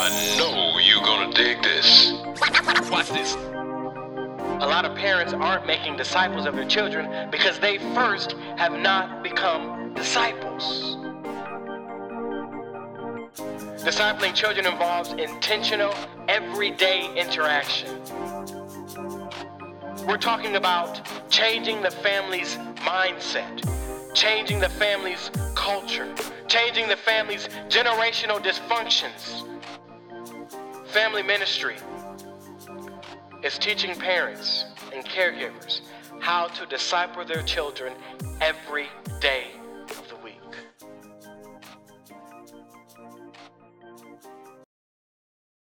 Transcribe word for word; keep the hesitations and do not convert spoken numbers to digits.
I know you're gonna dig this. Watch this. A lot of parents aren't making disciples of their children because they first have not become disciples. Discipling children involves intentional, everyday interaction. We're talking about changing the family's mindset, changing the family's culture, changing the family's generational dysfunctions. Family ministry is teaching parents and caregivers how to disciple their children every day.